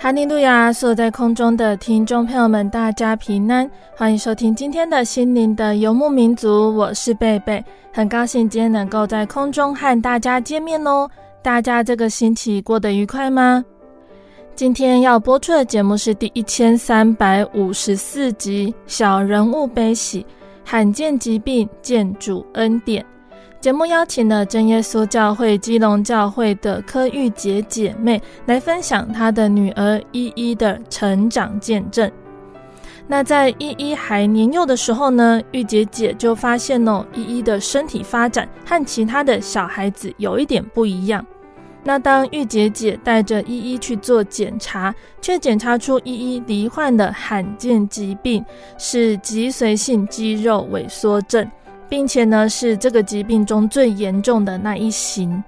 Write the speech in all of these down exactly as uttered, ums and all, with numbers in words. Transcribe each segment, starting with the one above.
哈利路亚！所有在空中的听众朋友们，大家平安，欢迎收听今天的心灵的游牧民族，我是贝贝，很高兴今天能够在空中和大家见面哦。大家这个星期过得愉快吗？今天要播出的节目是第一千三百五十四集《小人物悲喜》，罕见疾病见主恩典。节目邀请了真耶稣教会基隆教会的柯玉洁姐妹来分享她的女儿依依的成长见证。那在依依还年幼的时候呢，玉洁姐就发现哦，依依的身体发展和其他的小孩子有一点不一样。那当玉洁姐带着依依去做检查，却检查出依依罹患了罕见疾病，是脊髓性肌肉萎缩症，并且呢是这个疾病中最严重的那一型。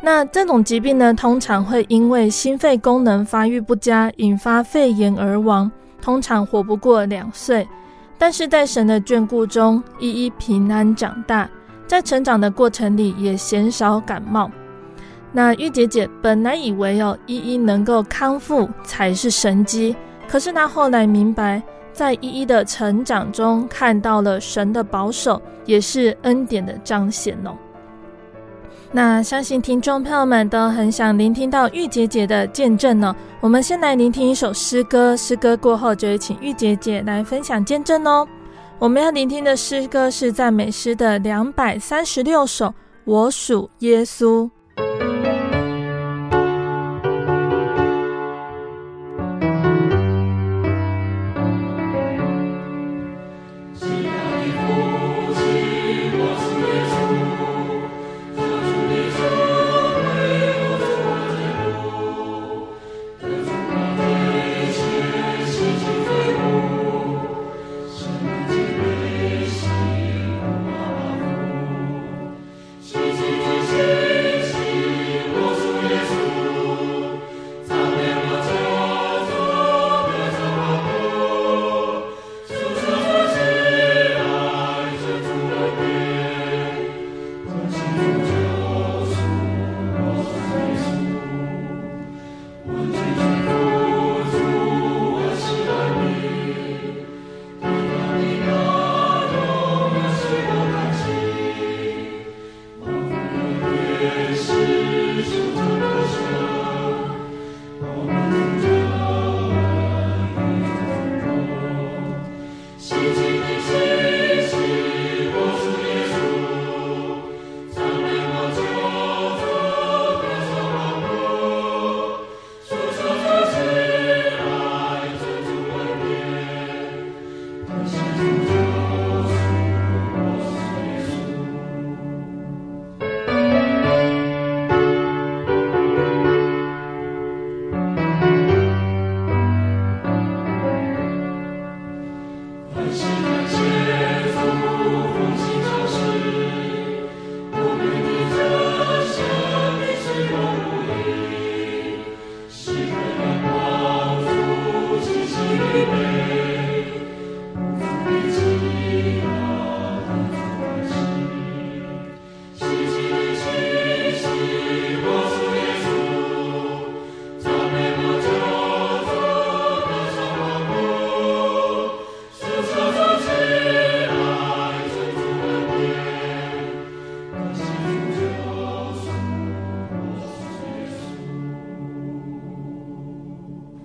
那这种疾病呢，通常会因为心肺功能发育不佳引发肺炎而亡，通常活不过两岁。但是在神的眷顾中，依依平安长大，在成长的过程里也鲜少感冒。那玉姐姐本来以为哦，依依能够康复才是神迹，可是她后来明白，在依依的成长中看到了神的保守，也是恩典的彰显哦。那相信听众朋友们都很想聆听到玉洁姐的见证哦。我们先来聆听一首诗歌，诗歌过后就会请玉洁姐来分享见证哦。我们要聆听的诗歌是赞美诗的两百三十六首《我属耶稣》。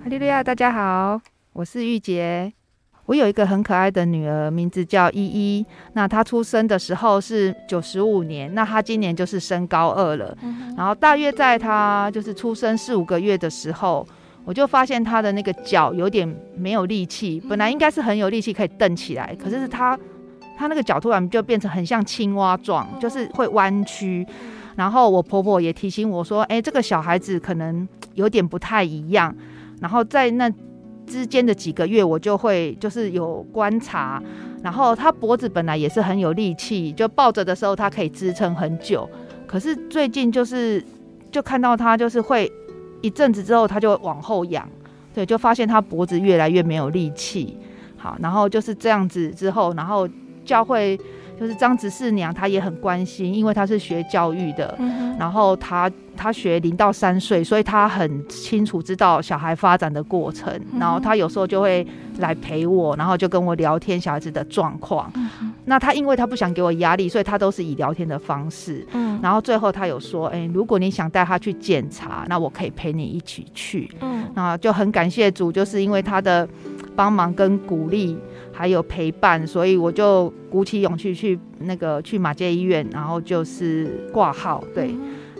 哈利路亚，大家好，我是玉洁。我有一个很可爱的女儿，名字叫依依。那她出生的时候是九十五年，那她今年就是升高二了。嗯、然后大约在她就是出生四五个月的时候，我就发现她的那个脚有点没有力气，本来应该是很有力气可以蹬起来，可是她她那个脚突然就变成很像青蛙状，就是会弯曲。然后我婆婆也提醒我说，哎，这个小孩子可能有点不太一样。然后在那之间的几个月，我就会就是有观察，然后他脖子本来也是很有力气，就抱着的时候他可以支撑很久，可是最近就是就看到他就是会一阵子之后他就往后仰，对，就发现他脖子越来越没有力气。好，然后就是这样子之后，然后教会就是张执事娘她也很关心，因为她是学教育的，嗯、然后她她学零到三岁，所以她很清楚知道小孩发展的过程，嗯、然后她有时候就会来陪我，然后就跟我聊天小孩子的状况。嗯、那她因为她不想给我压力，所以她都是以聊天的方式。嗯、然后最后她有说，哎，如果你想带她去检查，那我可以陪你一起去。嗯，那就很感谢主，就是因为她的帮忙跟鼓励还有陪伴，所以我就鼓起勇气去那个去马偕医院，然后就是挂号，对，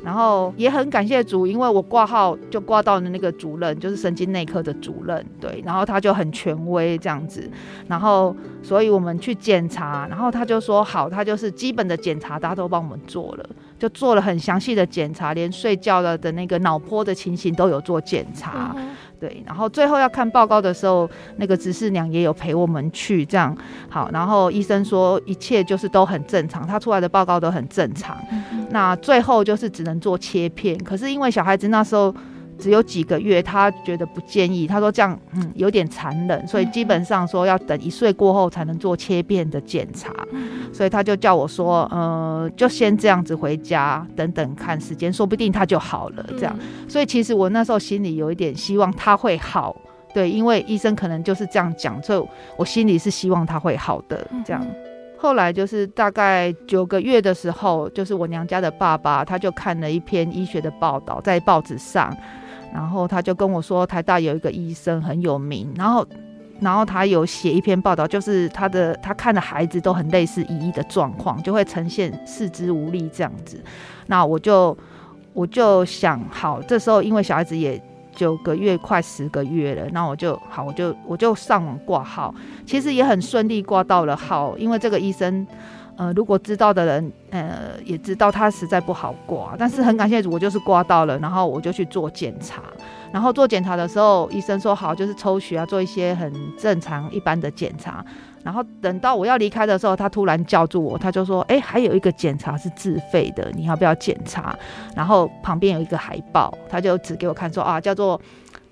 然后也很感谢主，因为我挂号就挂到了那个主任，就是神经内科的主任，对，然后他就很权威这样子，然后所以我们去检查，然后他就说好，他就是基本的检查他都帮我们做了，就做了很详细的检查，连睡觉了的那个脑波的情形都有做检查。嗯对，然后最后要看报告的时候，那个执事娘也有陪我们去这样。好，然后医生说一切就是都很正常，他出来的报告都很正常。嗯、那最后就是只能做切片，可是因为小孩子那时候只有几个月，他觉得不建议，他说这样嗯有点残忍，所以基本上说要等一岁过后才能做切片的检查。嗯、所以他就叫我说，呃，就先这样子回家，等等看时间，说不定他就好了这样。嗯、所以其实我那时候心里有一点希望他会好，对，因为医生可能就是这样讲，所以我心里是希望他会好的这样。嗯后来就是大概九个月的时候，就是我娘家的爸爸他就看了一篇医学的报道在报纸上，然后他就跟我说台大有一个医生很有名，然后然后他有写一篇报道，就是他的他看的孩子都很类似依依的状况，就会呈现四肢无力这样子。那我就我就想好，这时候因为小孩子也九个月快十个月了，那我就好，我就我就上网挂号，其实也很顺利挂到了号，因为这个医生，呃，如果知道的人，呃，也知道他实在不好挂，但是很感谢主，我就是挂到了，然后我就去做检查，然后做检查的时候，医生说好，就是抽血啊，做一些很正常一般的检查，然后等到我要离开的时候，他突然叫住我，他就说，哎，还有一个检查是自费的，你要不要检查？然后旁边有一个海报，他就指给我看说啊，叫做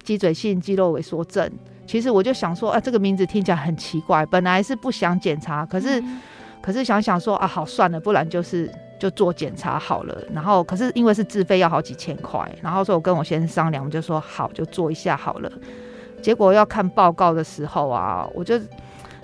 脊椎性肌肉萎缩症。其实我就想说，啊，这个名字听起来很奇怪，本来是不想检查，可是。嗯可是想想说啊，好算了，不然就是就做检查好了。然后可是因为是自费要好几千块，然后所以我跟我先生商量，我就说好就做一下好了。结果要看报告的时候啊，我就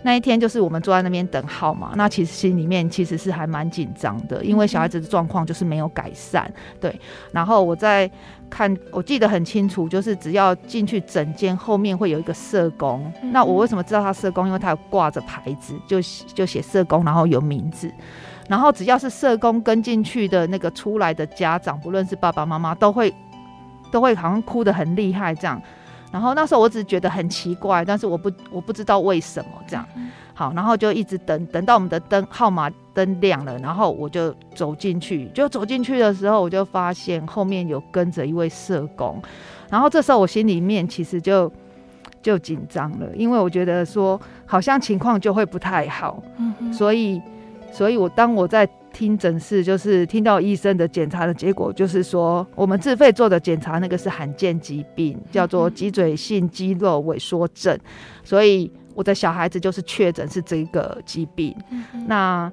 那一天就是我们坐在那边等号嘛，那其实心里面其实是还蛮紧张的，因为小孩子的状况就是没有改善，对。然后我在看，我记得很清楚，就是只要进去诊间后面会有一个社工。嗯、那我为什么知道他社工？因为他有挂着牌子，就就写社工，然后有名字。然后只要是社工跟进去的那个出来的家长，不论是爸爸妈妈，都会都会好像哭得很厉害这样。然后那时候我只觉得很奇怪，但是我不我不知道为什么这样。好，然后就一直等，等到我们的灯号码灯亮了，然后我就走进去。就走进去的时候，我就发现后面有跟着一位社工。然后这时候我心里面其实就就紧张了，因为我觉得说好像情况就会不太好。嗯、所以所以我当我在听诊室，就是听到医生的检查的结果，就是说我们自费做的检查，那个是罕见疾病，叫做脊椎性肌肉萎缩症。嗯、所以我的小孩子就是确诊是这个疾病。嗯、那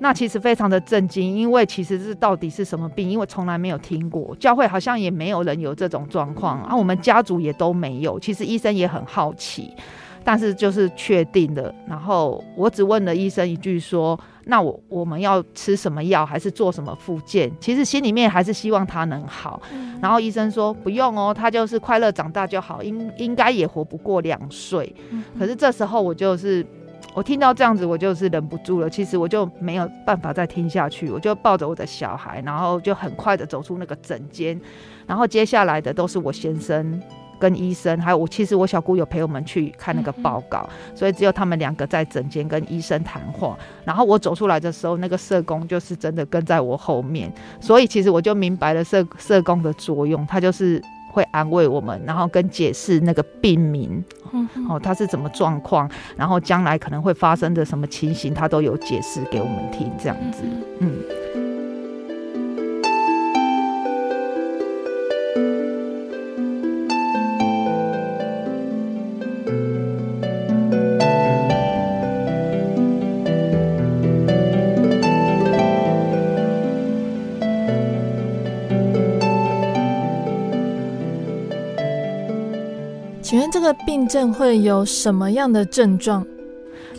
那其实非常的震惊，因为其实是到底是什么病，因为从来没有听过，教会好像也没有人有这种状况啊，我们家族也都没有。其实医生也很好奇，但是就是确定了，然后我只问了医生一句说，那我我们要吃什么药还是做什么复健，其实心里面还是希望他能好、嗯、然后医生说不用哦，他就是快乐长大就好，应应该也活不过两岁、嗯、可是这时候我就是我听到这样子我就是忍不住了，其实我就没有办法再听下去，我就抱着我的小孩，然后就很快的走出那个诊间，然后接下来的都是我先生跟医生，还有我，其实我小姑有陪我们去看那个报告，嗯、所以只有他们两个在诊间跟医生谈话。然后我走出来的时候，那个社工就是真的跟在我后面，所以其实我就明白了社社工的作用，他就是会安慰我们，然后跟解释那个病名，哦，他是什么状况，然后将来可能会发生的什么情形，他都有解释给我们听，这样子，嗯。请问这个病症会有什么样的症状？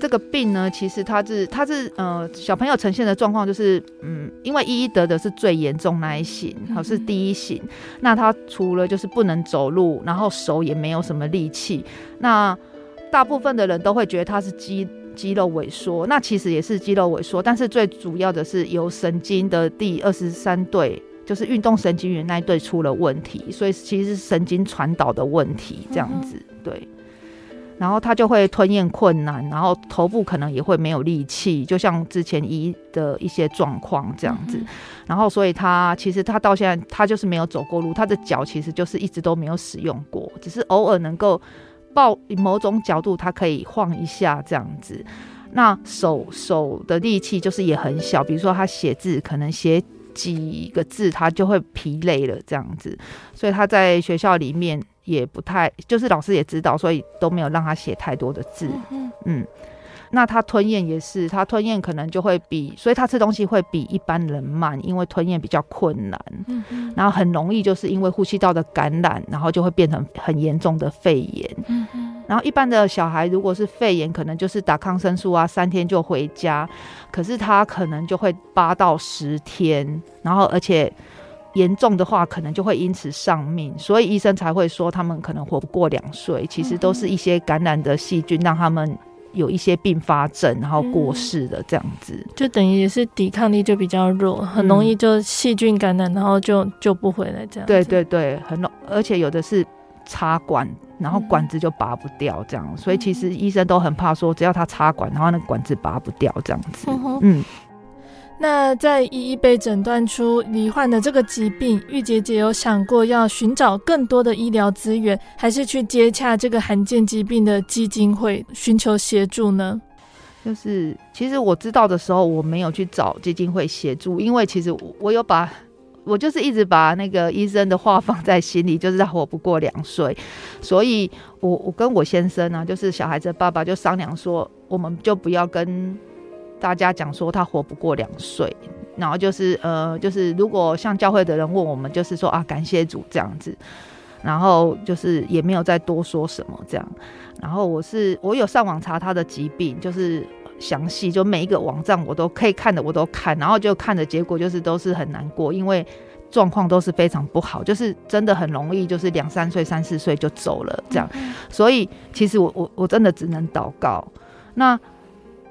这个病呢，其实它是它是呃小朋友呈现的状况就是嗯，因为一一得的是最严重那一型，好是第一型。那他除了就是不能走路，然后手也没有什么力气。那大部分的人都会觉得他是肌肌肉萎缩，那其实也是肌肉萎缩，但是最主要的是由神经的第二十三对。就是运动神经元那一对出了问题，所以其实是神经传导的问题这样子，对。然后他就会吞咽困难，然后头部可能也会没有力气，就像之前一的一些状况这样子。然后所以他其实他到现在他就是没有走过路，他的脚其实就是一直都没有使用过，只是偶尔能够抱某种角度他可以晃一下这样子。那手手的力气就是也很小，比如说他写字可能写几个字他就会疲累了这样子，所以他在学校里面也不太，就是老师也知道，所以都没有让他写太多的字。嗯，那他吞咽也是，他吞咽可能就会比，所以他吃东西会比一般人慢，因为吞咽比较困难，然后很容易就是因为呼吸道的感染，然后就会变成很严重的肺炎。然后一般的小孩如果是肺炎，可能就是打抗生素啊，三天就回家，可是他可能就会八到十天，然后而且严重的话可能就会因此丧命，所以医生才会说他们可能活不过两岁，其实都是一些感染的细菌让他们有一些并发症然后过世的这样子、嗯、就等于也是抵抗力就比较弱，很容易就细菌感染然后就就不回来这样子、嗯、对对对，很而且有的是插管然后管子就拔不掉这样，所以其实医生都很怕说只要他插管然后那管子拔不掉这样子。嗯，那在一一被诊断出罹患的这个疾病，玉洁姐有想过要寻找更多的医疗资源，还是去接洽这个罕见疾病的基金会寻求协助呢？就是其实我知道的时候我没有去找基金会协助，因为其实我有把我就是一直把那个医生的话放在心里，就是他活不过两岁，所以我我跟我先生啊，就是小孩子的爸爸就商量说，我们就不要跟大家讲说他活不过两岁，然后就是呃，就是如果像教会的人问我们，就是说啊，感谢主这样子，然后就是也没有再多说什么这样。然后我是我有上网查他的疾病，就是。详细就每一个网站我都可以看的我都看，然后就看的结果就是都是很难过，因为状况都是非常不好，就是真的很容易就是两三岁三四岁就走了这样、嗯、所以其实我我我真的只能祷告，那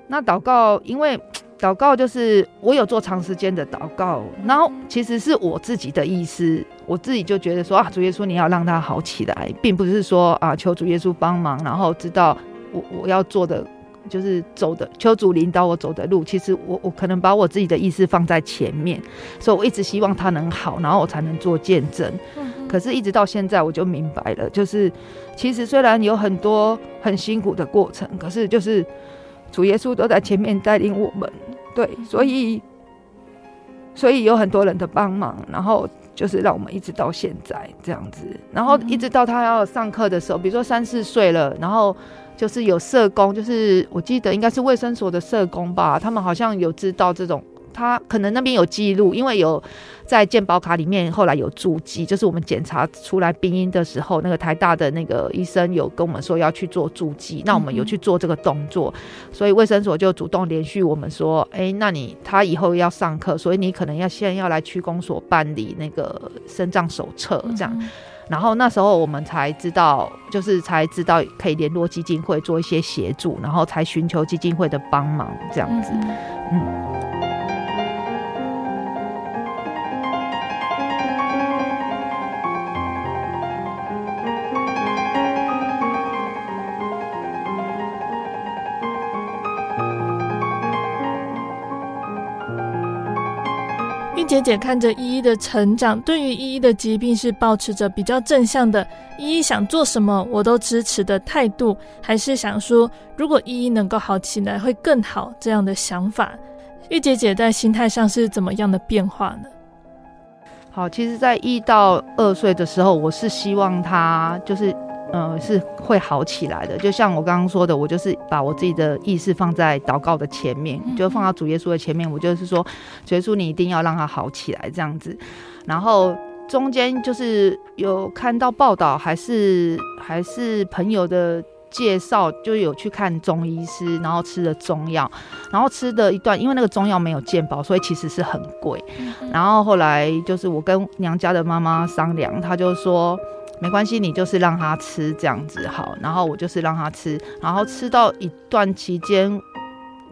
那祷告，因为祷告就是我有做长时间的祷告，然后其实是我自己的意思，我自己就觉得说啊，主耶稣你要让他好起来，并不是说啊求主耶稣帮忙，然后知道我我要做的就是走的求主领导我走的路，其实我我可能把我自己的意思放在前面，所以我一直希望他能好，然后我才能做见证、嗯、可是一直到现在我就明白了，就是其实虽然有很多很辛苦的过程，可是就是主耶稣都在前面带领我们，对，所以所以有很多人的帮忙，然后就是让我们一直到现在这样子，然后一直到他要上课的时候，比如说三四岁了，然后就是有社工，就是我记得应该是卫生所的社工吧，他们好像有知道这种他可能那边有记录，因为有在健保卡里面后来有注记，就是我们检查出来病因的时候，那个台大的那个医生有跟我们说要去做注记，那我们有去做这个动作，嗯、所以卫生所就主动联系我们说，哎、欸，那你他以后要上课，所以你可能要现在要来区公所办理那个身障手册这样。嗯，然后那时候我们才知道，就是才知道可以联络基金会做一些协助，然后才寻求基金会的帮忙这样子。嗯，韵姐姐看着依依的成长，对于依依的疾病是抱持着比较正向的依依想做什么我都支持的态度，还是想说如果依依能够好起来会更好这样的想法？韵姐姐在心态上是怎么样的变化呢？好，其实在一到二岁的时候，我是希望她就是呃，是会好起来的。就像我刚刚说的，我就是把我自己的意识放在祷告的前面，就放到主耶稣的前面，我就是说主耶稣你一定要让他好起来这样子。然后中间就是有看到报道，还是还是朋友的介绍，就有去看中医师，然后吃了中药，然后吃了一段，因为那个中药没有健保，所以其实是很贵。然后后来就是我跟娘家的妈妈商量，她就说没关系，你就是让他吃这样子好，然后我就是让他吃，然后吃到一段期间，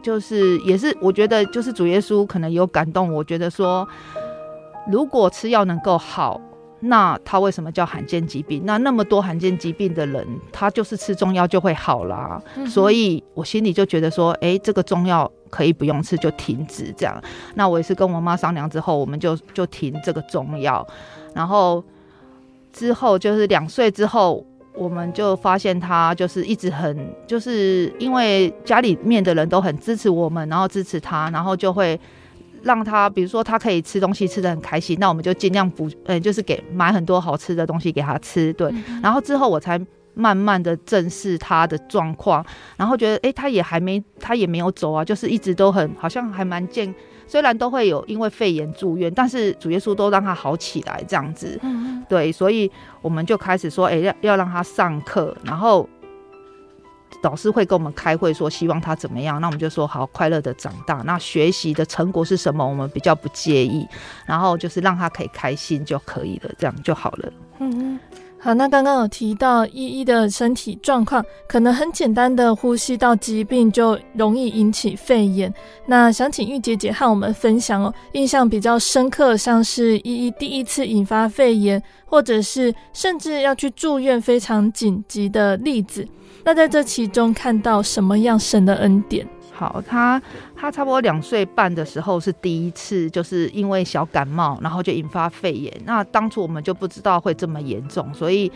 就是也是我觉得就是主耶稣可能有感动，我觉得说如果吃药能够好，那他为什么叫罕见疾病？那那么多罕见疾病的人，他就是吃中药就会好啦。嗯、所以我心里就觉得说，哎、欸，这个中药可以不用吃就停止这样。那我也是跟我妈商量之后，我们就就停这个中药，然后。之后就是两岁之后，我们就发现他就是一直很，就是因为家里面的人都很支持我们，然后支持他，然后就会让他，比如说他可以吃东西吃得很开心，那我们就尽量不，呃、欸，就是给买很多好吃的东西给他吃，对。然后之后我才慢慢的正视他的状况，然后觉得，哎、欸，他也还没，他也没有走啊，就是一直都很，好像还蛮健。虽然都会有因为肺炎住院，但是主耶稣都让他好起来这样子。嗯嗯，对，所以我们就开始说，哎、欸，要要让他上课，然后老师会跟我们开会说希望他怎么样，那我们就说好，快乐的长大，那学习的成果是什么我们比较不介意，然后就是让他可以开心就可以了，这样就好了。嗯嗯，好，那刚刚有提到依依的身体状况，可能很简单的呼吸道疾病就容易引起肺炎。那想请韵姐姐和我们分享哦，印象比较深刻，像是依依第一次引发肺炎，或者是甚至要去住院非常紧急的例子。那在这其中看到什么样神的恩典？好，他他差不多两岁半的时候是第一次，就是因为小感冒，然后就引发肺炎。那当初我们就不知道会这么严重，所以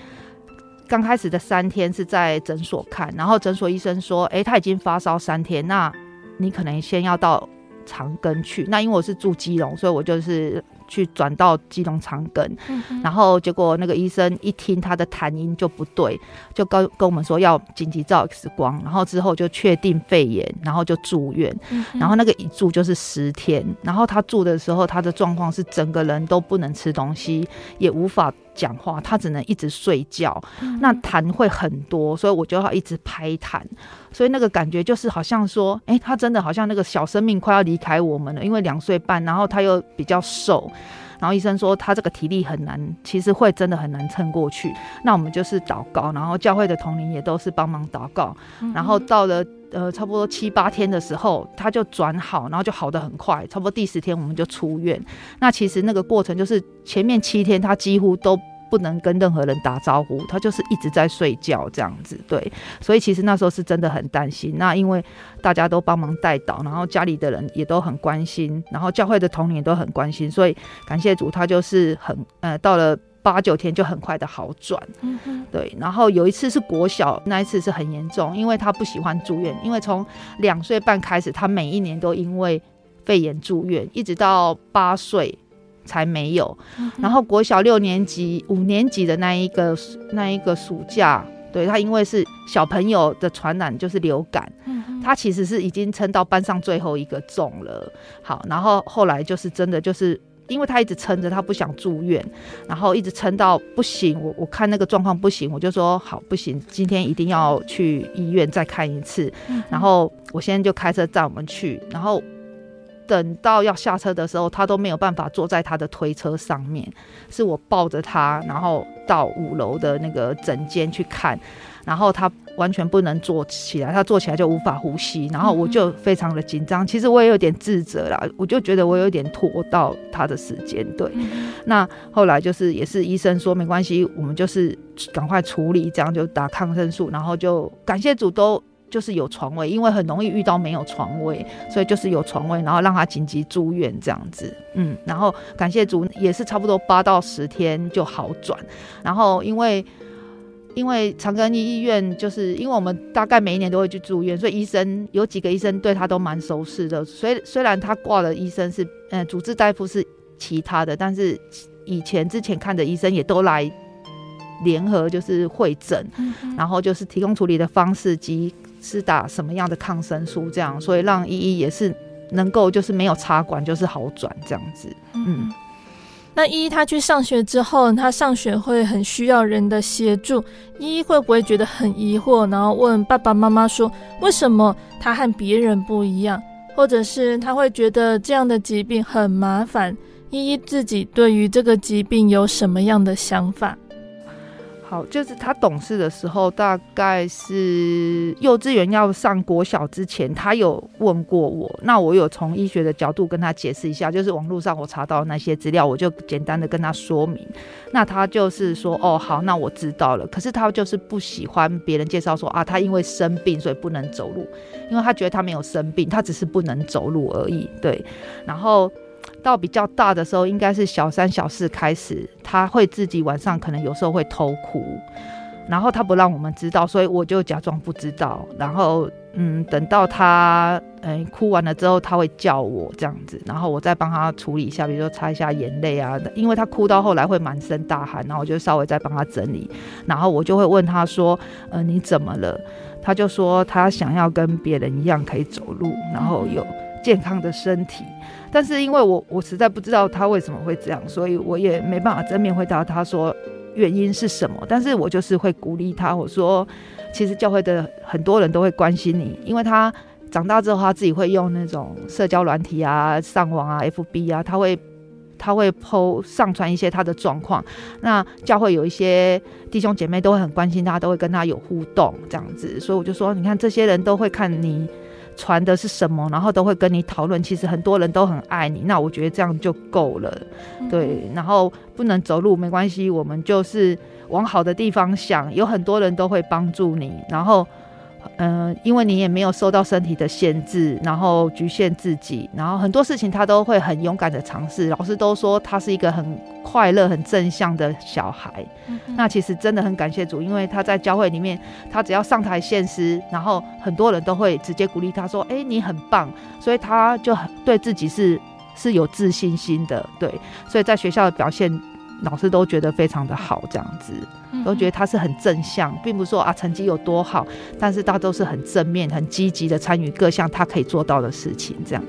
刚开始的三天是在诊所看，然后诊所医生说，哎、欸，他已经发烧三天，那你可能先要到长庚去。那因为我是住基隆，所以我就是去转到基隆长庚。嗯、然后结果那个医生一听他的痰音就不对，就跟跟我们说要紧急照 X 光，然后之后就确定肺炎，然后就住院。嗯、然后那个一住就是十天，然后他住的时候他的状况是整个人都不能吃东西，也无法讲话，他只能一直睡觉。嗯、那痰会很多，所以我就要一直拍痰，所以那个感觉就是好像说，哎、欸，他真的好像那个小生命快要离开我们了，因为两岁半，然后他又比较瘦。然后医生说他这个体力很难，其实会真的很难撑过去。那我们就是祷告，然后教会的同龄也都是帮忙祷告。然后到了呃差不多七八天的时候，他就转好，然后就好得很快。差不多第十天我们就出院。那其实那个过程就是前面七天他几乎都不能跟任何人打招呼，他就是一直在睡觉这样子，对。所以其实那时候是真的很担心。那因为大家都帮忙带导，然后家里的人也都很关心，然后教会的同龄也都很关心，所以感谢主，他就是很呃到了八九天就很快的好转。嗯、对。然后有一次是国小，那一次是很严重，因为他不喜欢住院，因为从两岁半开始，他每一年都因为肺炎住院，一直到八岁。才没有。然后国小六年级五年级的那一个那一个暑假，对，他因为是小朋友的传染，就是流感，他其实是已经撑到班上最后一个中了。好，然后后来就是真的就是因为他一直撑着，他不想住院，然后一直撑到不行，我我看那个状况不行，我就说好不行，今天一定要去医院再看一次。嗯、然后我先就开车载我们去，然后等到要下车的时候，他都没有办法坐在他的推车上面，是我抱着他，然后到五楼的那个诊间去看，然后他完全不能坐起来，他坐起来就无法呼吸，然后我就非常的紧张，其实我也有点自责啦，我就觉得我有点拖到他的时间，对，那后来就是也是医生说没关系，我们就是赶快处理，这样就打抗生素，然后就感谢主都就是有床位，因为很容易遇到没有床位，所以就是有床位，然后让他紧急住院这样子。嗯，然后感谢主也是差不多八到十天就好转，然后因为因为长庚医院就是因为我们大概每一年都会去住院，所以医生有几个医生对他都蛮熟悉的，所以虽然他挂的医生是呃主治大夫是其他的，但是以前之前看的医生也都来联合就是会诊，然后就是提供处理的方式及是打什么样的抗生素这样，所以让依依也是能够就是没有插管就是好转这样子。嗯，那依依她去上学之后，她上学会很需要人的协助，依依会不会觉得很疑惑，然后问爸爸妈妈说为什么她和别人不一样，或者是她会觉得这样的疾病很麻烦，依依自己对于这个疾病有什么样的想法？好，就是他懂事的时候，大概是幼稚园要上国小之前，他有问过我，那我有从医学的角度跟他解释一下，就是网络上我查到那些资料，我就简单的跟他说明，那他就是说哦好，那我知道了，可是他就是不喜欢别人介绍说啊他因为生病所以不能走路，因为他觉得他没有生病，他只是不能走路而已，对，然后到比较大的时候，应该是小三小四开始，他会自己晚上可能有时候会偷哭，然后他不让我们知道，所以我就假装不知道，然后嗯，等到他嗯、欸、哭完了之后，他会叫我这样子，然后我再帮他处理一下，比如说擦一下眼泪啊，因为他哭到后来会满身大汗，然后我就稍微再帮他整理，然后我就会问他说，呃你怎么了？他就说他想要跟别人一样可以走路，然后有健康的身体，但是因为我我实在不知道他为什么会这样，所以我也没办法正面回答他说原因是什么，但是我就是会鼓励他，我说其实教会的很多人都会关心你，因为他长大之后他自己会用那种社交软体啊，上网啊 F B 啊，他会他会 po 上传一些他的状况，那教会有一些弟兄姐妹都会很关心他，都会跟他有互动这样子，所以我就说你看这些人都会看你传的是什么，然后都会跟你讨论，其实很多人都很爱你，那我觉得这样就够了，对，然后不能走路没关系，我们就是往好的地方想，有很多人都会帮助你，然后嗯、呃，因为你也没有受到身体的限制，然后局限自己，然后很多事情他都会很勇敢的尝试，老师都说他是一个很快乐很正向的小孩、嗯、那其实真的很感谢主，因为他在教会里面他只要上台献诗，然后很多人都会直接鼓励他说哎、欸，你很棒，所以他就对自己是是有自信心的，对，所以在学校的表现老师都觉得非常的好这样子，都觉得他是很正向，并不是说啊成绩有多好，但是他都是很正面很积极的参与各项他可以做到的事情这样。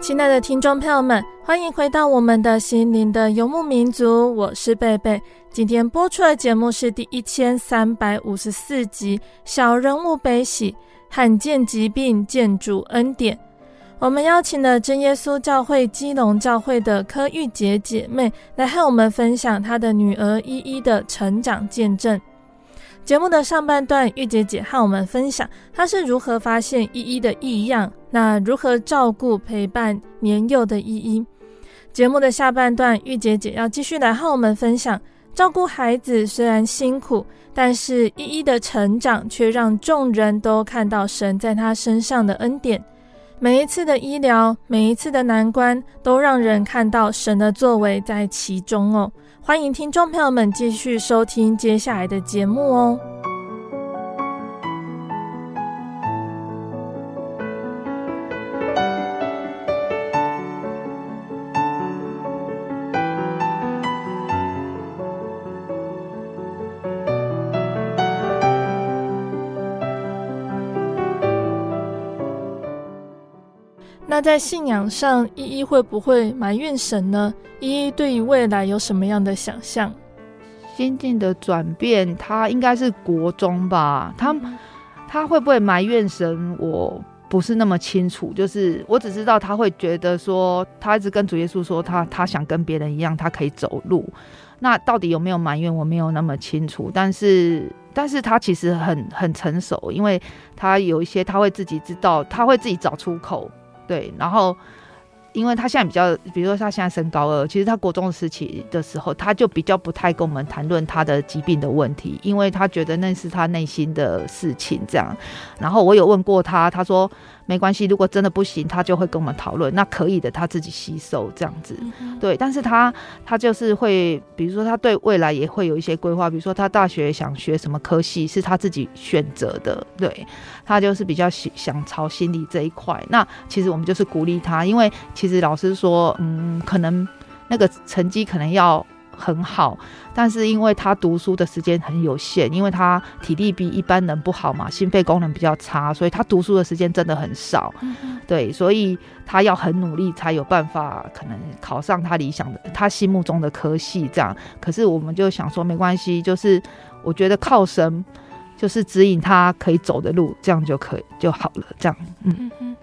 亲爱的听众朋友们，欢迎回到我们的心灵的游牧民族，我是贝贝。今天播出的节目是第一千三百五十四集《小人物悲喜，罕见疾病见主恩典》。我们邀请了真耶稣教会基隆教会的柯玉洁姐妹来和我们分享她的女儿依依的成长见证。节目的上半段，玉洁姐和我们分享她是如何发现依依的异样，那如何照顾陪伴年幼的依依。节目的下半段，玉洁姐要继续来和我们分享，照顾孩子虽然辛苦，但是依依的成长却让众人都看到神在她身上的恩典。每一次的医疗，每一次的难关，都让人看到神的作为在其中哦。欢迎听众朋友们继续收听接下来的节目哦。那在信仰上，依依会不会埋怨神呢？依依对于未来有什么样的想象？心境的转变，他应该是国中吧。他他会不会埋怨神？我不是那么清楚，就是我只知道他会觉得说，他一直跟主耶稣说他，他他想跟别人一样，他可以走路。那到底有没有埋怨，我没有那么清楚，但是但是他其实很很成熟，因为他有一些他会自己知道，他会自己找出口，对。然后因为他现在比较，比如说他现在升高二，其实他国中时期的时候，他就比较不太跟我们谈论他的疾病的问题，因为他觉得那是他内心的事情这样。然后我有问过他，他说没关系，如果真的不行他就会跟我们讨论，那可以的他自己吸收这样子，对。但是他他就是会，比如说他对未来也会有一些规划，比如说他大学想学什么科系是他自己选择的，对，他就是比较想朝心理这一块。那其实我们就是鼓励他，因为其实老师说嗯，可能那个成绩可能要很好，但是因为他读书的时间很有限，因为他体力比一般人不好嘛，心肺功能比较差，所以他读书的时间真的很少，嗯、对，所以他要很努力才有办法可能考上他理想的他心目中的科系这样。可是我们就想说没关系，就是我觉得靠神就是指引他可以走的路，这样就可以就好了这样。 嗯, 嗯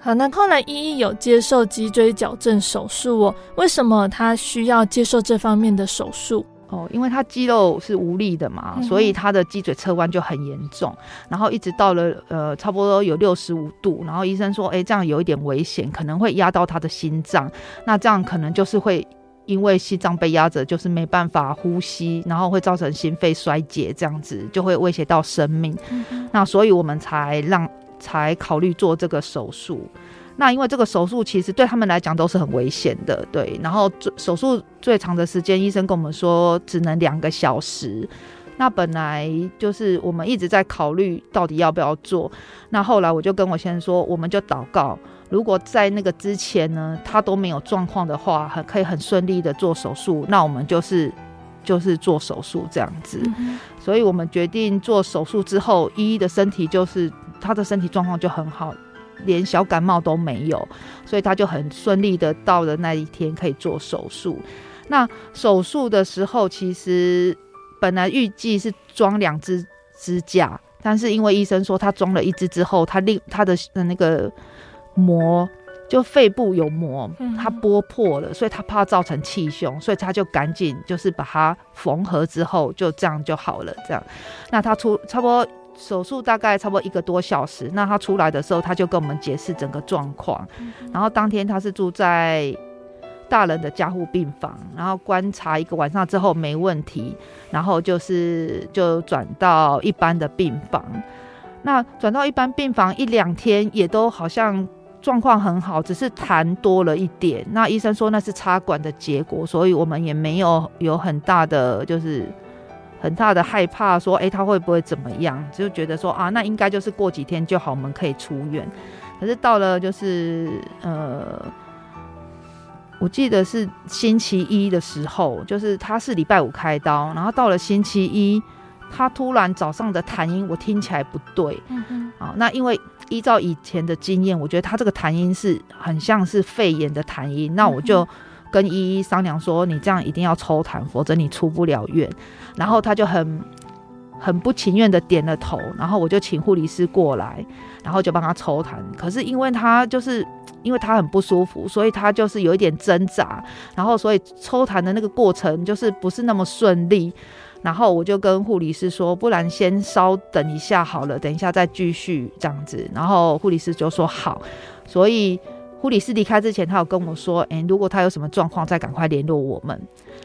好，那后来依依有接受脊椎矫正手术哦，为什么她需要接受这方面的手术？哦，因为她肌肉是无力的嘛，嗯、所以她的脊椎侧弯就很严重，然后一直到了呃差不多有六十五度，然后医生说，哎，这样有一点危险，可能会压到她的心脏，那这样可能就是会因为心脏被压着，就是没办法呼吸，然后会造成心肺衰竭，这样子就会威胁到生命。嗯、那所以我们才让。才考虑做这个手术。那因为这个手术其实对他们来讲都是很危险的，对。然后手术最长的时间，医生跟我们说只能两个小时。那本来就是我们一直在考虑到底要不要做，那后来我就跟我先生说，我们就祷告，如果在那个之前呢他都没有状况的话，很可以很顺利的做手术，那我们就是就是做手术这样子。嗯、所以我们决定做手术之后，依依的身体就是他的身体状况就很好，连小感冒都没有，所以他就很顺利的到了那一天可以做手术。那手术的时候其实本来预计是装两只支架，但是因为医生说他装了一只之后，他另他的那个膜就肺部有膜它剥破了，所以他怕造成气胸，所以他就赶紧就是把它缝合之后就这样就好了这样。那他出差不多手术大概差不多一个多小时，那他出来的时候他就跟我们解释整个状况。嗯、然后当天他是住在大人的加护病房，然后观察一个晚上之后没问题，然后就是就转到一般的病房。那转到一般病房一两天也都好像状况很好，只是痰多了一点，那医生说那是插管的结果，所以我们也没有有很大的就是很大的害怕说，欸，他会不会怎么样，就觉得说啊，那应该就是过几天就好，我们可以出院。可是到了就是呃我记得是星期一的时候，就是他是礼拜五开刀，然后到了星期一他突然早上的痰音我听起来不对。嗯啊、那因为依照以前的经验，我觉得他这个痰音是很像是肺炎的痰音，那我就跟依依商量说，你这样一定要抽痰，否则你出不了院。然后他就很很不情愿的点了头，然后我就请护理师过来，然后就帮他抽痰。可是因为他就是因为他很不舒服，所以他就是有一点挣扎，然后所以抽痰的那个过程就是不是那么顺利。然后我就跟护理师说，不然先稍等一下好了，等一下再继续这样子。然后护理师就说好，所以护理师离开之前他有跟我说，欸，如果他有什么状况再赶快联络我们。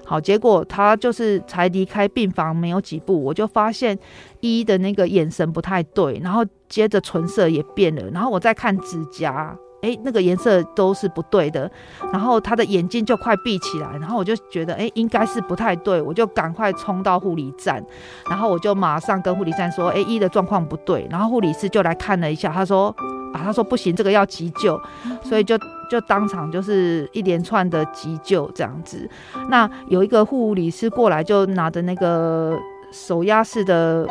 好，结果他就是才离开病房没有几步，我就发现依依的那个眼神不太对，然后接着唇色也变了，然后我再看指甲，欸，那个颜色都是不对的，然后他的眼睛就快闭起来，然后我就觉得，欸，应该是不太对，我就赶快冲到护理站，然后我就马上跟护理站说，欸，依依的状况不对。然后护理师就来看了一下，他说啊，他说不行，这个要急救，所以就就当场就是一连串的急救这样子。那有一个护理师过来，就拿着那个手压式的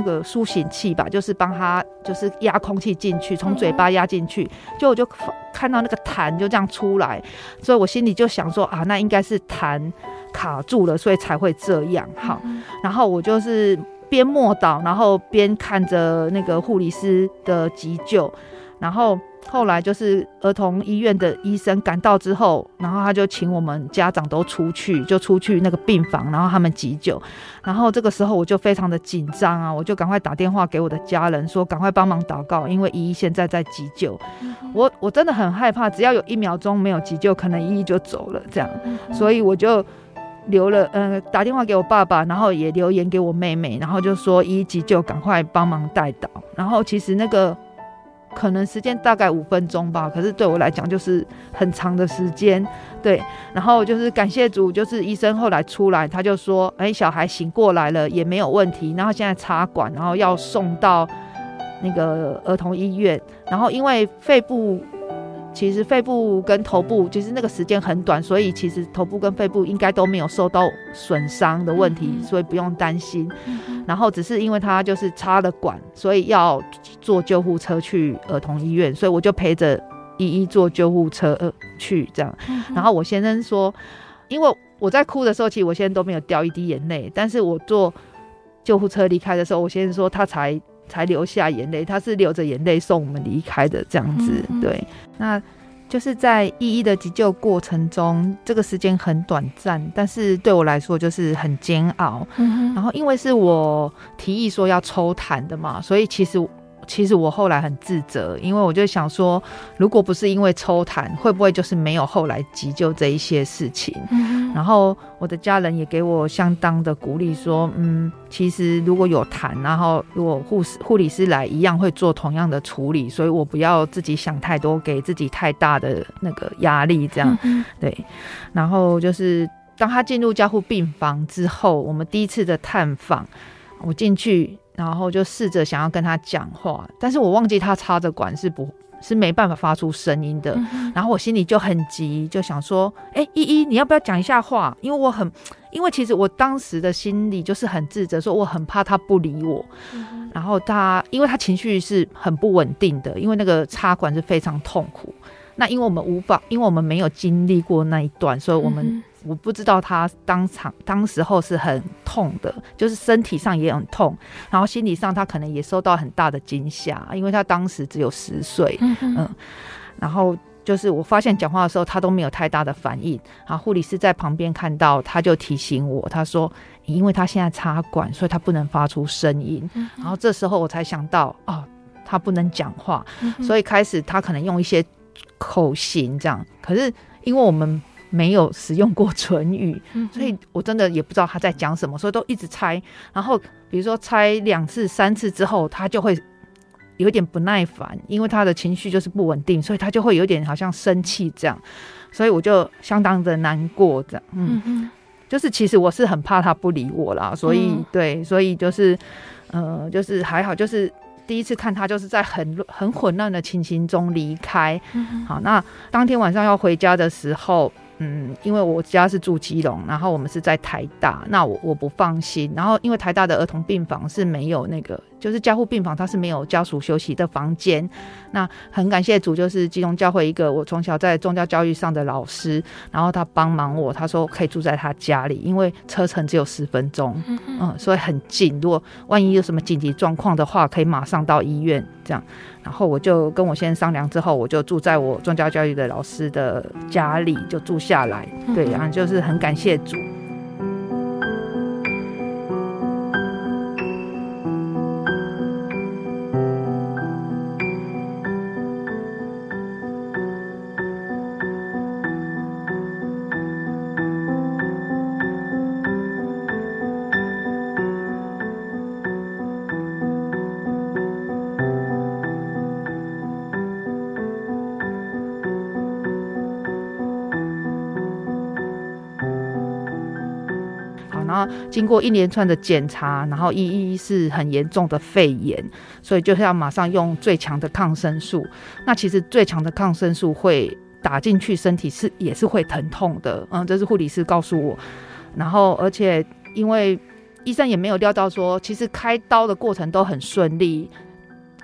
那个苏醒器吧，就是帮他就是压空气进去，从嘴巴压进去，就我就看到那个痰就这样出来，所以我心里就想说啊，那应该是痰卡住了，所以才会这样。好，然后我就是边默祷，然后边看着那个护理师的急救，然后后来就是儿童医院的医生赶到之后，然后他就请我们家长都出去，就出去那个病房，然后他们急救。然后这个时候我就非常的紧张啊，我就赶快打电话给我的家人说赶快帮忙祷告，因为依依现在在急救。我我真的很害怕，只要有一秒钟没有急救，可能依依就走了这样，所以我就留了，呃，打电话给我爸爸，然后也留言给我妹妹，然后就说依依急救，赶快帮忙代祷。然后其实那个可能时间大概五分钟吧，可是对我来讲就是很长的时间，对。然后就是感谢主，就是医生后来出来，他就说，哎、欸，小孩醒过来了，也没有问题。然后现在插管，然后要送到那个儿童医院。然后因为肺部。其实肺部跟头部，其实那个时间很短，所以其实头部跟肺部应该都没有受到损伤的问题，所以不用担心。然后只是因为他就是插了管，所以要坐救护车去儿童医院，所以我就陪着依依坐救护车去这样。然后我先生说，因为我在哭的时候，其实我先生都没有掉一滴眼泪，但是我坐救护车离开的时候，我先生说他才。才流下眼泪，他是流着眼泪送我们离开的这样子，对。那就是在依依的急救过程中，这个时间很短暂，但是对我来说就是很煎熬。嗯、然后因为是我提议说要抽痰的嘛，所以其实其实我后来很自责，因为我就想说，如果不是因为抽痰，会不会就是没有后来急救这一些事情？嗯、然后我的家人也给我相当的鼓励，说，嗯，其实如果有痰，然后如果护士、护理师来，一样会做同样的处理，所以我不要自己想太多，给自己太大的那个压力，这样、嗯、对。然后就是当他进入加护病房之后，我们第一次的探访，我进去。然后就试着想要跟他讲话，但是我忘记他插着管是不是没办法发出声音的、嗯、然后我心里就很急，就想说哎、欸，依依你要不要讲一下话，因为我很因为其实我当时的心里就是很自责，说我很怕他不理我、嗯、然后他因为他情绪是很不稳定的，因为那个插管是非常痛苦，那因为我们无法因为我们没有经历过那一段，所以我们、嗯我不知道他当场当时候是很痛的，就是身体上也很痛，然后心理上他可能也受到很大的惊吓，因为他当时只有十岁，嗯嗯，然后就是我发现讲话的时候他都没有太大的反应，然后护理师在旁边看到，他就提醒我，他说因为他现在插管，所以他不能发出声音，然后这时候我才想到哦，他不能讲话，所以开始他可能用一些口型这样，可是因为我们没有使用过唇语，所以我真的也不知道他在讲什么，所以都一直猜。然后比如说猜两次三次之后，他就会有点不耐烦，因为他的情绪就是不稳定，所以他就会有点好像生气这样，所以我就相当的难过这样。嗯，嗯就是其实我是很怕他不理我啦，所以、嗯、对，所以就是呃，就是还好，就是第一次看他就是在很很混乱的情形中离开。嗯、好，那当天晚上要回家的时候。嗯，因为我家是住基隆，然后我们是在台大，那我我不放心，然后因为台大的儿童病房是没有那个，就是加护病房它是没有家属休息的房间，那很感谢主，就是基隆教会一个我从小在宗教教育上的老师，然后他帮忙我，他说可以住在他家里，因为车程只有十分钟，嗯，所以很近，如果万一有什么紧急状况的话，可以马上到医院这样。然后我就跟我先生商量之后，我就住在我宗教教育的老师的家里，就住下来。对，然后就是很感谢主。经过一连串的检查，然后依依是很严重的肺炎，所以就是要马上用最强的抗生素。那其实最强的抗生素会打进去身体是也是会疼痛的，嗯，这是护理师告诉我。然后而且因为医生也没有料到说，其实开刀的过程都很顺利，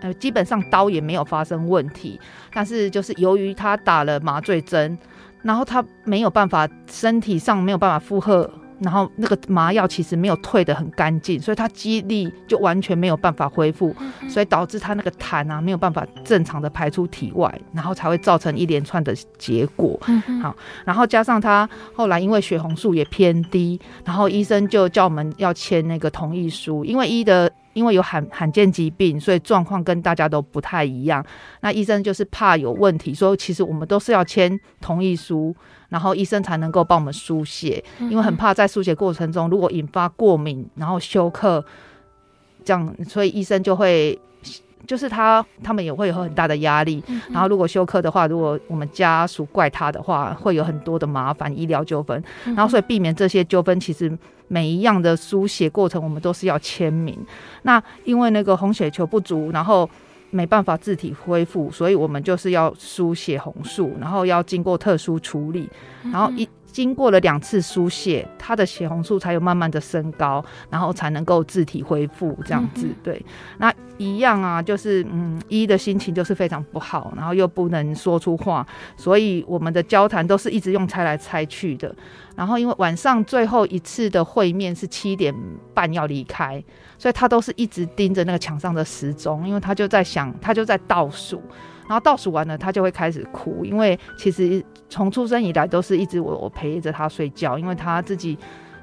呃，基本上刀也没有发生问题。但是就是由于他打了麻醉针，然后他没有办法，身体上没有办法负荷，然后那个麻药其实没有退得很干净，所以他肌力就完全没有办法恢复，所以导致他那个痰啊没有办法正常的排出体外，然后才会造成一连串的结果。好，然后加上他后来因为血红素也偏低，然后医生就叫我们要签那个同意书，因为医的因为有罕罕见疾病，所以状况跟大家都不太一样。那医生就是怕有问题，所以其实我们都是要签同意书，然后医生才能够帮我们输血，因为很怕在输血过程中如果引发过敏，然后休克这样，所以医生就会就是他他们也会有很大的压力。然后如果休克的话，如果我们家属怪他的话，会有很多的麻烦医疗纠纷。然后所以避免这些纠纷，其实每一样的输血过程我们都是要签名。那因为那个红血球不足，然后没办法自体恢复，所以我们就是要输血红素，然后要经过特殊处理，然后一经过了两次输血，他的血红素才有慢慢的升高，然后才能够自体恢复这样子。对，那一样啊，就是嗯，一的心情就是非常不好，然后又不能说出话，所以我们的交谈都是一直用猜来猜去的。然后因为晚上最后一次的会面是七点半要离开，所以他都是一直盯着那个墙上的时钟，因为他就在想，他就在倒数。然后倒数完了，他就会开始哭，因为其实从出生以来都是一直我陪着他睡觉，因为他自己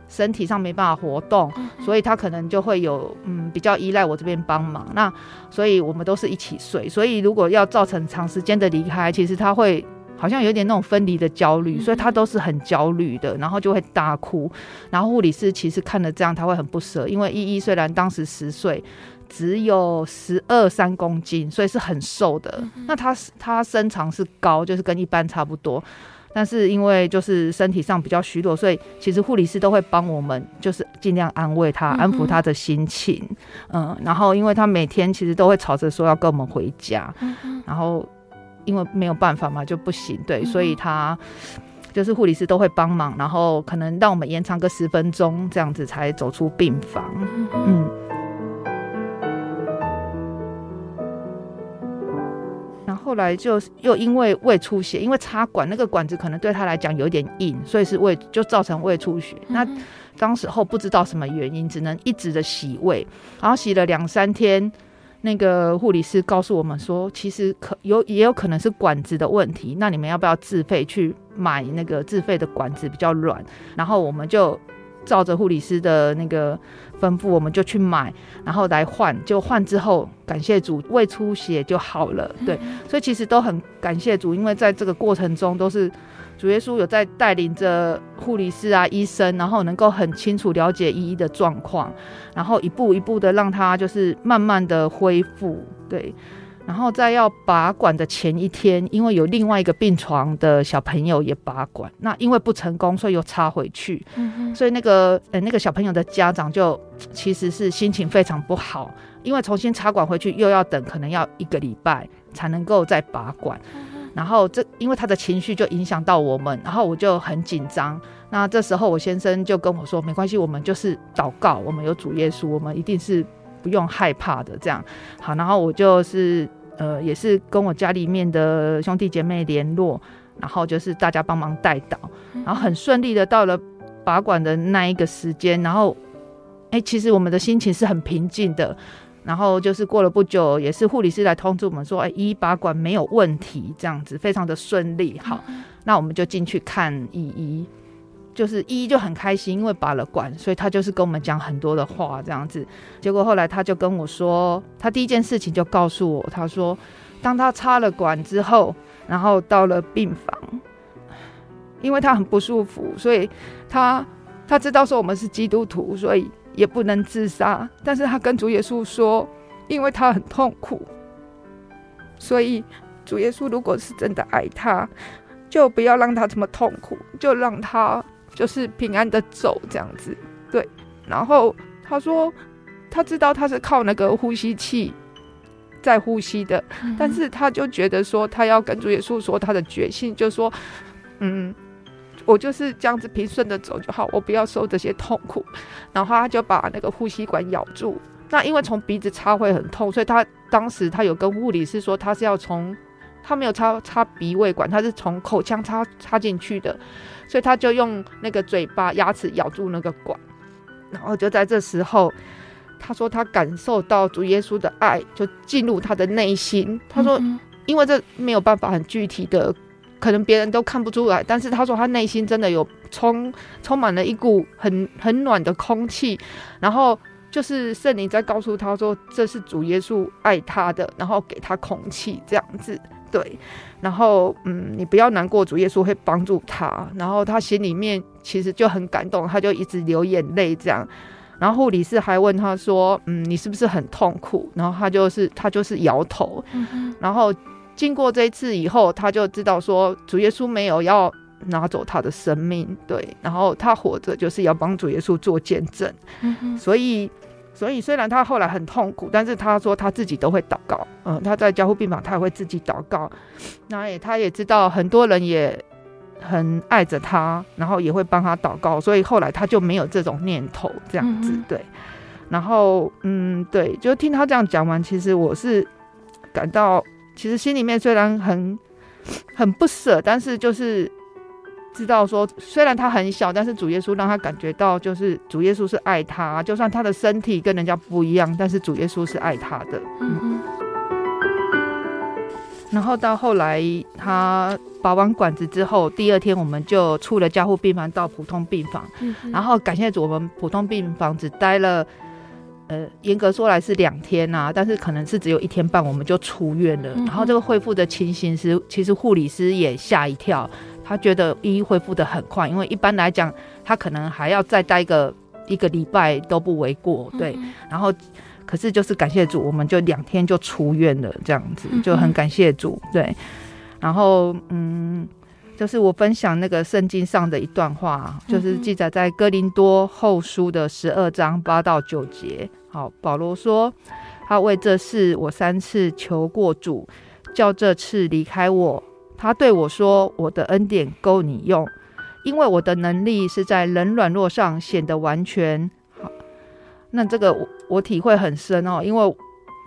身体上没办法活动，所以他可能就会有嗯比较依赖我这边帮忙。那所以我们都是一起睡，所以如果要造成长时间的离开，其实他会好像有点那种分离的焦虑，所以他都是很焦虑的，然后就会大哭。然后护理师其实看了这样，他会很不舍，因为依依虽然当时十岁。只有十二三公斤，所以是很瘦的。嗯、那他他身长是高，就是跟一般差不多，但是因为就是身体上比较虚弱，所以其实护理师都会帮我们，就是尽量安慰他，安抚他的心情。嗯, 嗯，然后因为他每天其实都会吵着说要跟我们回家，嗯、然后因为没有办法嘛，就不行。对，嗯、所以他。就是护理师都会帮忙，然后可能让我们延长个十分钟，这样子才走出病房。嗯。嗯后来就又因为胃出血，因为插管那个管子可能对他来讲有点硬，所以是胃就造成胃出血。那当时候不知道什么原因，只能一直的洗胃，然后洗了两三天，那个护理师告诉我们说，其实可有也有可能是管子的问题，那你们要不要自费去买那个自费的管子比较软？然后我们就照着护理师的那个吩咐，我们就去买，然后来换，就换之后感谢主，胃出血就好了。对，所以其实都很感谢主，因为在这个过程中都是主耶稣有在带领着护理师啊医生，然后能够很清楚了解依依的状况，然后一步一步的让他就是慢慢的恢复。对，然后在要拔管的前一天，因为有另外一个病床的小朋友也拔管，那因为不成功，所以又插回去。嗯、所以那个、欸、那个小朋友的家长就其实是心情非常不好，因为重新插管回去又要等，可能要一个礼拜才能够再拔管。嗯、然后这因为他的情绪就影响到我们，然后我就很紧张。那这时候我先生就跟我说：“没关系，我们就是祷告，我们有主耶稣，我们一定是。”不用害怕的，这样好。然后我就是呃，也是跟我家里面的兄弟姐妹联络，然后就是大家帮忙代祷，然后很顺利的到了拔管的那一个时间。然后，哎、欸，其实我们的心情是很平静的。然后就是过了不久，也是护理师来通知我们说，哎、欸，依依拔管没有问题，这样子非常的顺利。好，那我们就进去看依依。就是依依就很开心，因为拔了管，所以他就是跟我们讲很多的话这样子。结果后来他就跟我说，他第一件事情就告诉我，他说当他插了管之后，然后到了病房，因为他很不舒服，所以他他知道说我们是基督徒，所以也不能自杀，但是他跟主耶稣说，因为他很痛苦，所以主耶稣如果是真的爱他，就不要让他这么痛苦，就让他就是平安的走这样子。对，然后他说他知道他是靠那个呼吸器在呼吸的，嗯、但是他就觉得说他要跟主耶稣说他的决心，就说嗯，我就是这样子平顺的走就好，我不要受这些痛苦。然后他就把那个呼吸管咬住，那因为从鼻子插会很痛，所以他当时他有跟护理师说他是要从，他没有 插, 插鼻胃管，他是从口腔 插, 插进去的，所以他就用那个嘴巴牙齿咬住那个管。然后就在这时候，他说他感受到主耶稣的爱就进入他的内心。他说因为这没有办法很具体的，可能别人都看不出来，但是他说他内心真的有充充满了一股很很暖的空气，然后就是圣灵在告诉他说这是主耶稣爱他的，然后给他空气这样子。对，然后嗯，你不要难过，主耶稣会帮助他。然后他心里面其实就很感动，他就一直流眼泪这样。然后护理师还问他说，嗯，你是不是很痛苦？然后他就是他就是摇头。嗯、然后经过这一次以后，他就知道说主耶稣没有要拿走他的生命，对。然后他活着就是要帮主耶稣做见证。嗯、所以。所以虽然他后来很痛苦，但是他说他自己都会祷告，嗯，他在加护病房他也会自己祷告，那也他也知道很多人也很爱着他，然后也会帮他祷告，所以后来他就没有这种念头这样子，对。然后嗯，对，就听他这样讲完，其实我是感到，其实心里面虽然很很不舍，但是就是知道说虽然他很小，但是主耶稣让他感觉到就是主耶稣是爱他，就算他的身体跟人家不一样，但是主耶稣是爱他的。嗯嗯。然后到后来他拔完管子之后，第二天我们就出了加护病房到普通病房。嗯嗯。然后感谢主，我们普通病房只待了呃，严格说来是两天啊，但是可能是只有一天半我们就出院了。嗯嗯。然后这个恢复的情形是，其实护理师也吓一跳，他觉得一一恢复的很快，因为一般来讲他可能还要再待个一个礼拜都不为过，对。嗯嗯。然后可是就是感谢主，我们就两天就出院了这样子，就很感谢主，对。然后嗯，就是我分享那个圣经上的一段话，就是记载在哥林多后书的十二章八到九节。好，保罗说，他为这事我三次求过主，叫这次离开我，他对我说，我的恩典够你用，因为我的能力是在人软弱上显得完全。好，那这个 我, 我体会很深哦，因为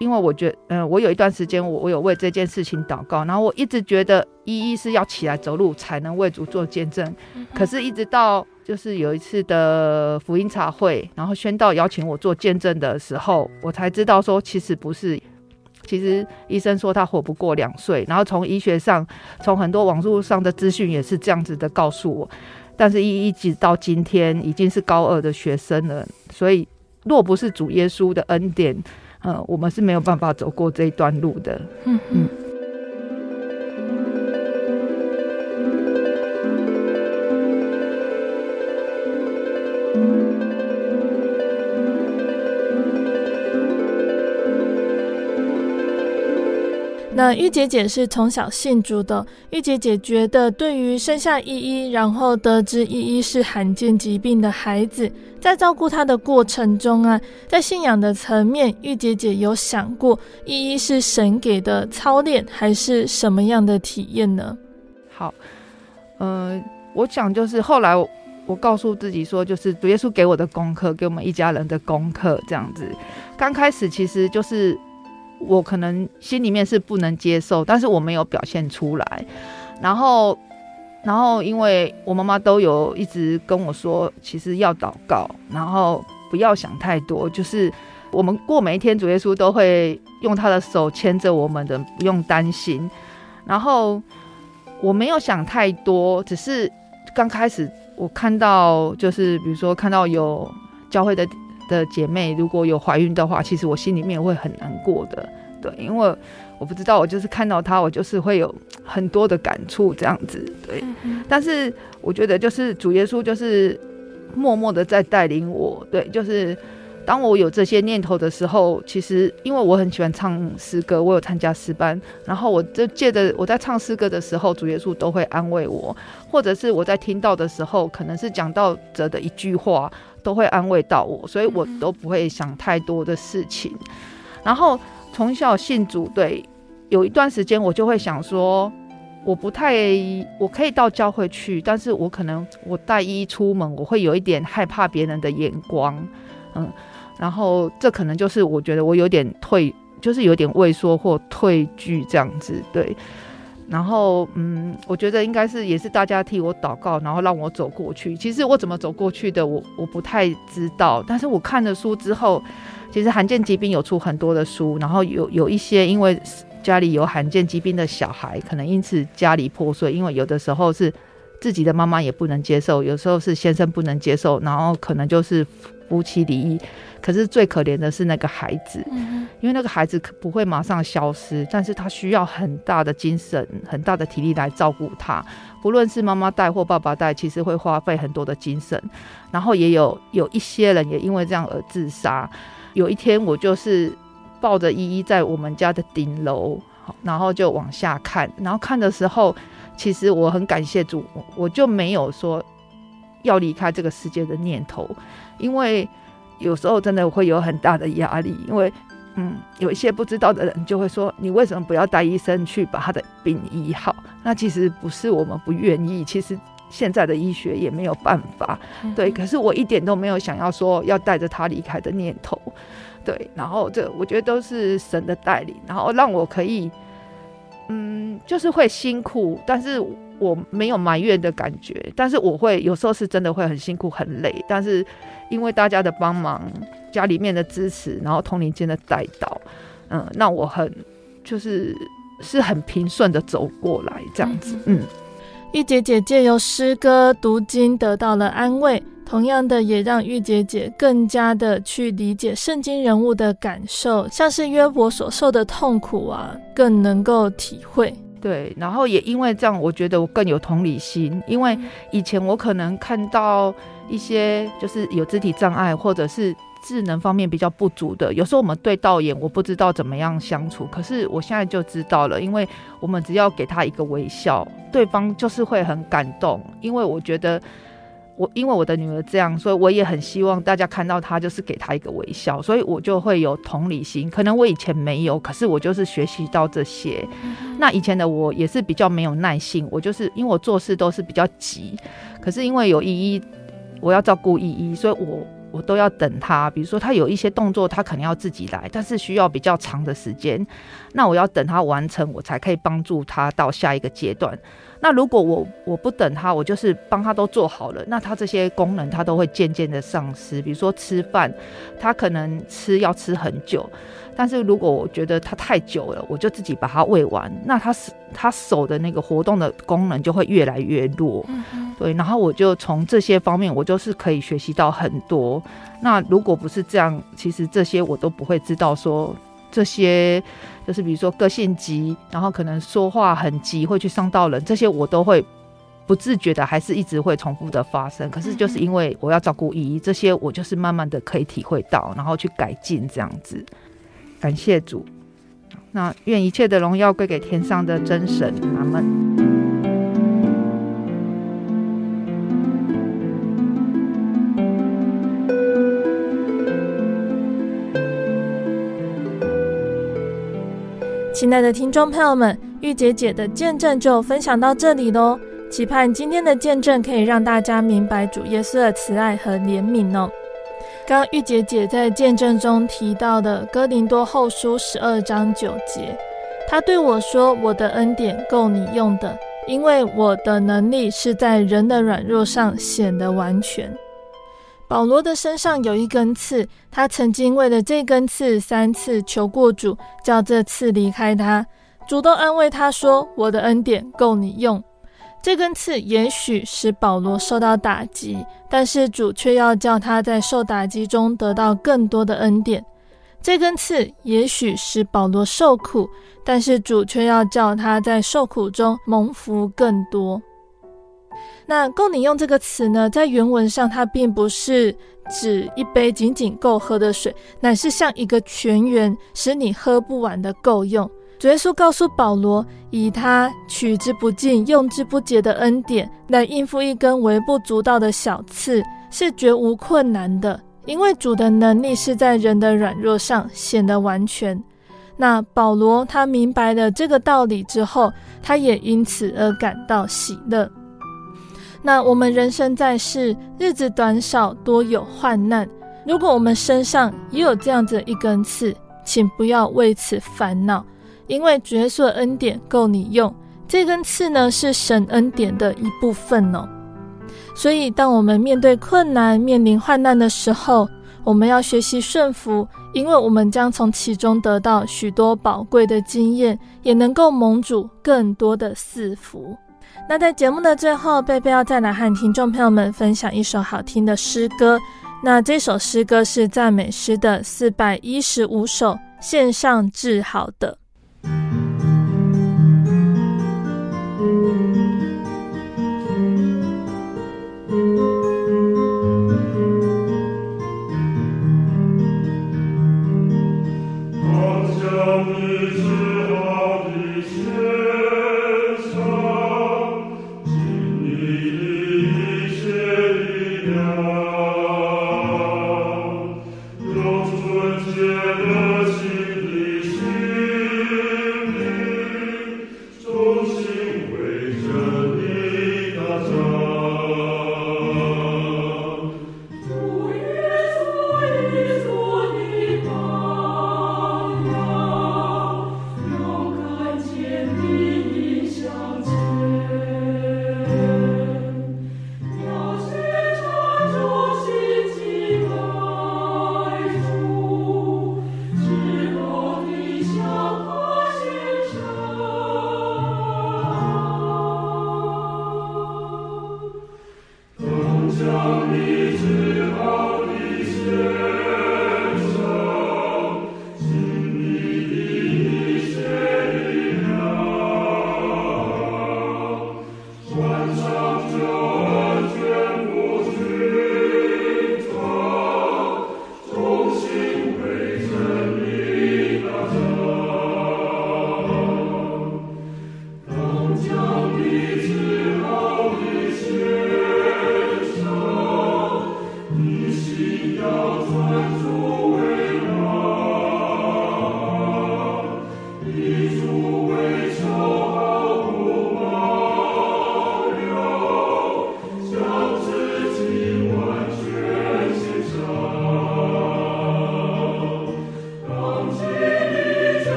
因为我觉得、呃、我有一段时间 我, 我有为这件事情祷告，然后我一直觉得一一是要起来走路才能为主做见证。嗯、可是一直到就是有一次的福音茶会，然后宣道邀请我做见证的时候，我才知道说其实不是，其实医生说他活不过两岁，然后从医学上，从很多网络上的资讯也是这样子的告诉我。但是一一直到今天已经是高二的学生了，所以若不是主耶稣的恩典，呃，我们是没有办法走过这一段路的。嗯嗯。那玉姐姐是从小信主的，玉姐姐觉得对于生下依依，然后得知依依是罕见疾病的孩子，在照顾她的过程中啊，在信仰的层面，玉姐姐有想过依依是神给的操练，还是什么样的体验呢？好，呃，我想就是后来 我, 我告诉自己说，就是主耶稣给我的功课，给我们一家人的功课这样子。刚开始其实就是我可能心里面是不能接受，但是我没有表现出来。然后然后因为我妈妈都有一直跟我说，其实要祷告，然后不要想太多，就是我们过每一天，主耶稣都会用他的手牵着我们的，不用担心。然后我没有想太多，只是刚开始我看到，就是比如说看到有教会的的姐妹如果有怀孕的话，其实我心里面会很难过的，对，因为我不知道，我就是看到她，我就是会有很多的感触这样子，对。嗯、但是我觉得就是主耶稣就是默默的在带领我，对，就是当我有这些念头的时候，其实因为我很喜欢唱诗歌，我有参加诗班，然后我就借着我在唱诗歌的时候，主耶稣都会安慰我，或者是我在听到的时候，可能是讲道者的一句话都会安慰到我，所以我都不会想太多的事情。然后从小信主，对，有一段时间我就会想说，我不太，我可以到教会去，但是我可能我带一出门，我会有一点害怕别人的眼光，嗯，然后这可能就是我觉得我有点退，就是有点畏缩或退惧这样子，对。然后嗯，我觉得应该是也是大家替我祷告，然后让我走过去。其实我怎么走过去的我我不太知道，但是我看了书之后，其实罕见疾病有出很多的书，然后有有一些因为家里有罕见疾病的小孩，可能因此家里破碎，因为有的时候是自己的妈妈也不能接受，有时候是先生不能接受，然后可能就是夫妻离异。可是最可怜的是那个孩子，因为那个孩子不会马上消失，但是他需要很大的精神很大的体力来照顾他，不论是妈妈带或爸爸带，其实会花费很多的精神。然后也有有一些人也因为这样而自杀。有一天我就是抱着依依在我们家的顶楼，然后就往下看，然后看的时候其实我很感谢主，我就没有说要离开这个世界的念头，因为有时候真的会有很大的压力，因为嗯，有一些不知道的人就会说你为什么不要带医生去把他的病医好，那其实不是我们不愿意，其实现在的医学也没有办法，对。可是我一点都没有想要说要带着他离开的念头，对。然后这我觉得都是神的带领，然后让我可以嗯，就是会辛苦，但是我没有埋怨的感觉，但是我会有时候是真的会很辛苦很累，但是因为大家的帮忙，家里面的支持，然后同龄间的带导，嗯，那我很就是是很平顺的走过来这样子。嗯，玉洁姐姐由诗歌读经得到了安慰，同样的也让玉洁姐更加的去理解圣经人物的感受，像是约伯所受的痛苦啊，更能够体会，对。然后也因为这样，我觉得我更有同理心，因为以前我可能看到一些就是有肢体障碍或者是智能方面比较不足的，有时候我们对到眼我不知道怎么样相处，可是我现在就知道了，因为我们只要给他一个微笑，对方就是会很感动。因为我觉得我因为我的女儿这样，所以我也很希望大家看到她就是给她一个微笑，所以我就会有同理心，可能我以前没有，可是我就是学习到这些。那以前的我也是比较没有耐性，我就是因为我做事都是比较急，可是因为有依依，我要照顾依依，所以我我都要等他，比如说他有一些动作他可能要自己来，但是需要比较长的时间，那我要等他完成，我才可以帮助他到下一个阶段。那如果我我不等他，我就是帮他都做好了，那他这些功能他都会渐渐的丧失。比如说吃饭，他可能吃要吃很久，但是如果我觉得他太久了，我就自己把他喂完，那他他手的那个活动的功能就会越来越弱，嗯，对。然后我就从这些方面我就是可以学习到很多。那如果不是这样，其实这些我都不会知道，说这些就是比如说个性急，然后可能说话很急会去伤到人，这些我都会不自觉的还是一直会重复的发生。可是就是因为我要照顾依依，这些我就是慢慢的可以体会到，然后去改进这样子。感谢主，那愿一切的荣耀归给天上的真神，阿们。亲爱的听众朋友们，玉洁姐的见证就分享到这里咯，期盼今天的见证可以让大家明白主耶稣的慈爱和怜悯哦。刚刚玉洁姐在见证中提到的哥林多后书十二章九节，她对我说，我的恩典够你用的，因为我的能力是在人的软弱上显得完全。保罗的身上有一根刺，他曾经为了这根刺三次求过主，叫这刺离开他，主动安慰他说，我的恩典够你用。这根刺也许使保罗受到打击，但是主却要叫他在受打击中得到更多的恩典。这根刺也许使保罗受苦，但是主却要叫他在受苦中蒙福更多。那够你用这个词呢，在原文上它并不是指一杯仅仅够喝的水，乃是像一个泉源，使你喝不完的够用。主耶稣告诉保罗，以他取之不尽用之不竭的恩典来应付一根微不足道的小刺是绝无困难的，因为主的能力是在人的软弱上显得完全。那保罗他明白了这个道理之后，他也因此而感到喜乐。那我们人生在世，日子短少，多有患难，如果我们身上也有这样子一根刺，请不要为此烦恼，因为主耶稣的恩典够你用，这根刺呢是神恩典的一部分哦。所以当我们面对困难，面临患难的时候，我们要学习顺服，因为我们将从其中得到许多宝贵的经验，也能够蒙主更多的赐福。那在节目的最后，贝贝要再来和听众朋友们分享一首好听的诗歌，那这首诗歌是赞美诗的四百一十五首，献上至好的。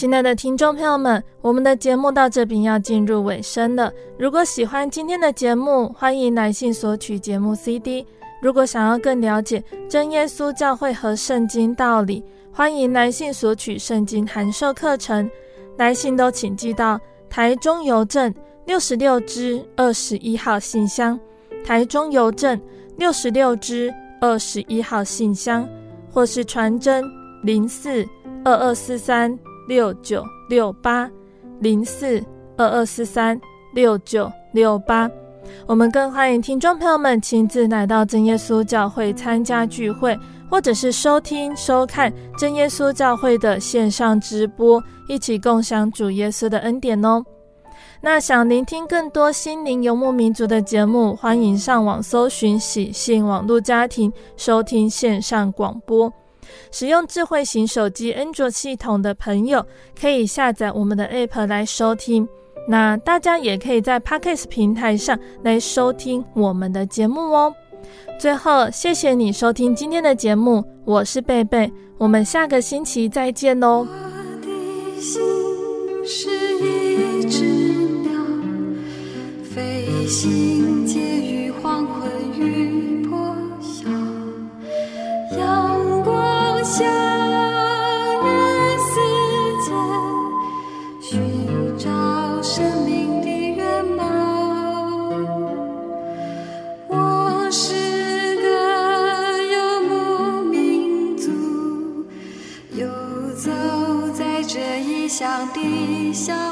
亲爱的听众朋友们，我们的节目到这边要进入尾声了。如果喜欢今天的节目，欢迎来信索取节目 C D。 如果想要更了解真耶稣教会和圣经道理，欢迎来信索取圣经函授课程。来信都请寄到台中邮政六十六支二十一号信箱，台中邮政六十六支二十一号信箱，或是传真零四二二四三六九六八 零四二二四三六九六八。我们更欢迎听众朋友们亲自来到真耶稣教会参加聚会，或者是收听收看真耶稣教会的线上直播，一起共享主耶稣的恩典哦。那想聆听更多心灵游牧民族的节目，欢迎上网搜寻喜信网络家庭收听线上广播。使用智慧型手机安卓系统的朋友，可以下载我们的 App 来收听。那大家也可以在 Podcast 平台上来收听我们的节目哦。最后，谢谢你收听今天的节目，我是贝贝，我们下个星期再见哦。我的心是一只鸟，飞行介于黄昏与破晓，阳光下生命的原貌，我是个游牧民族，游走在这异乡的小。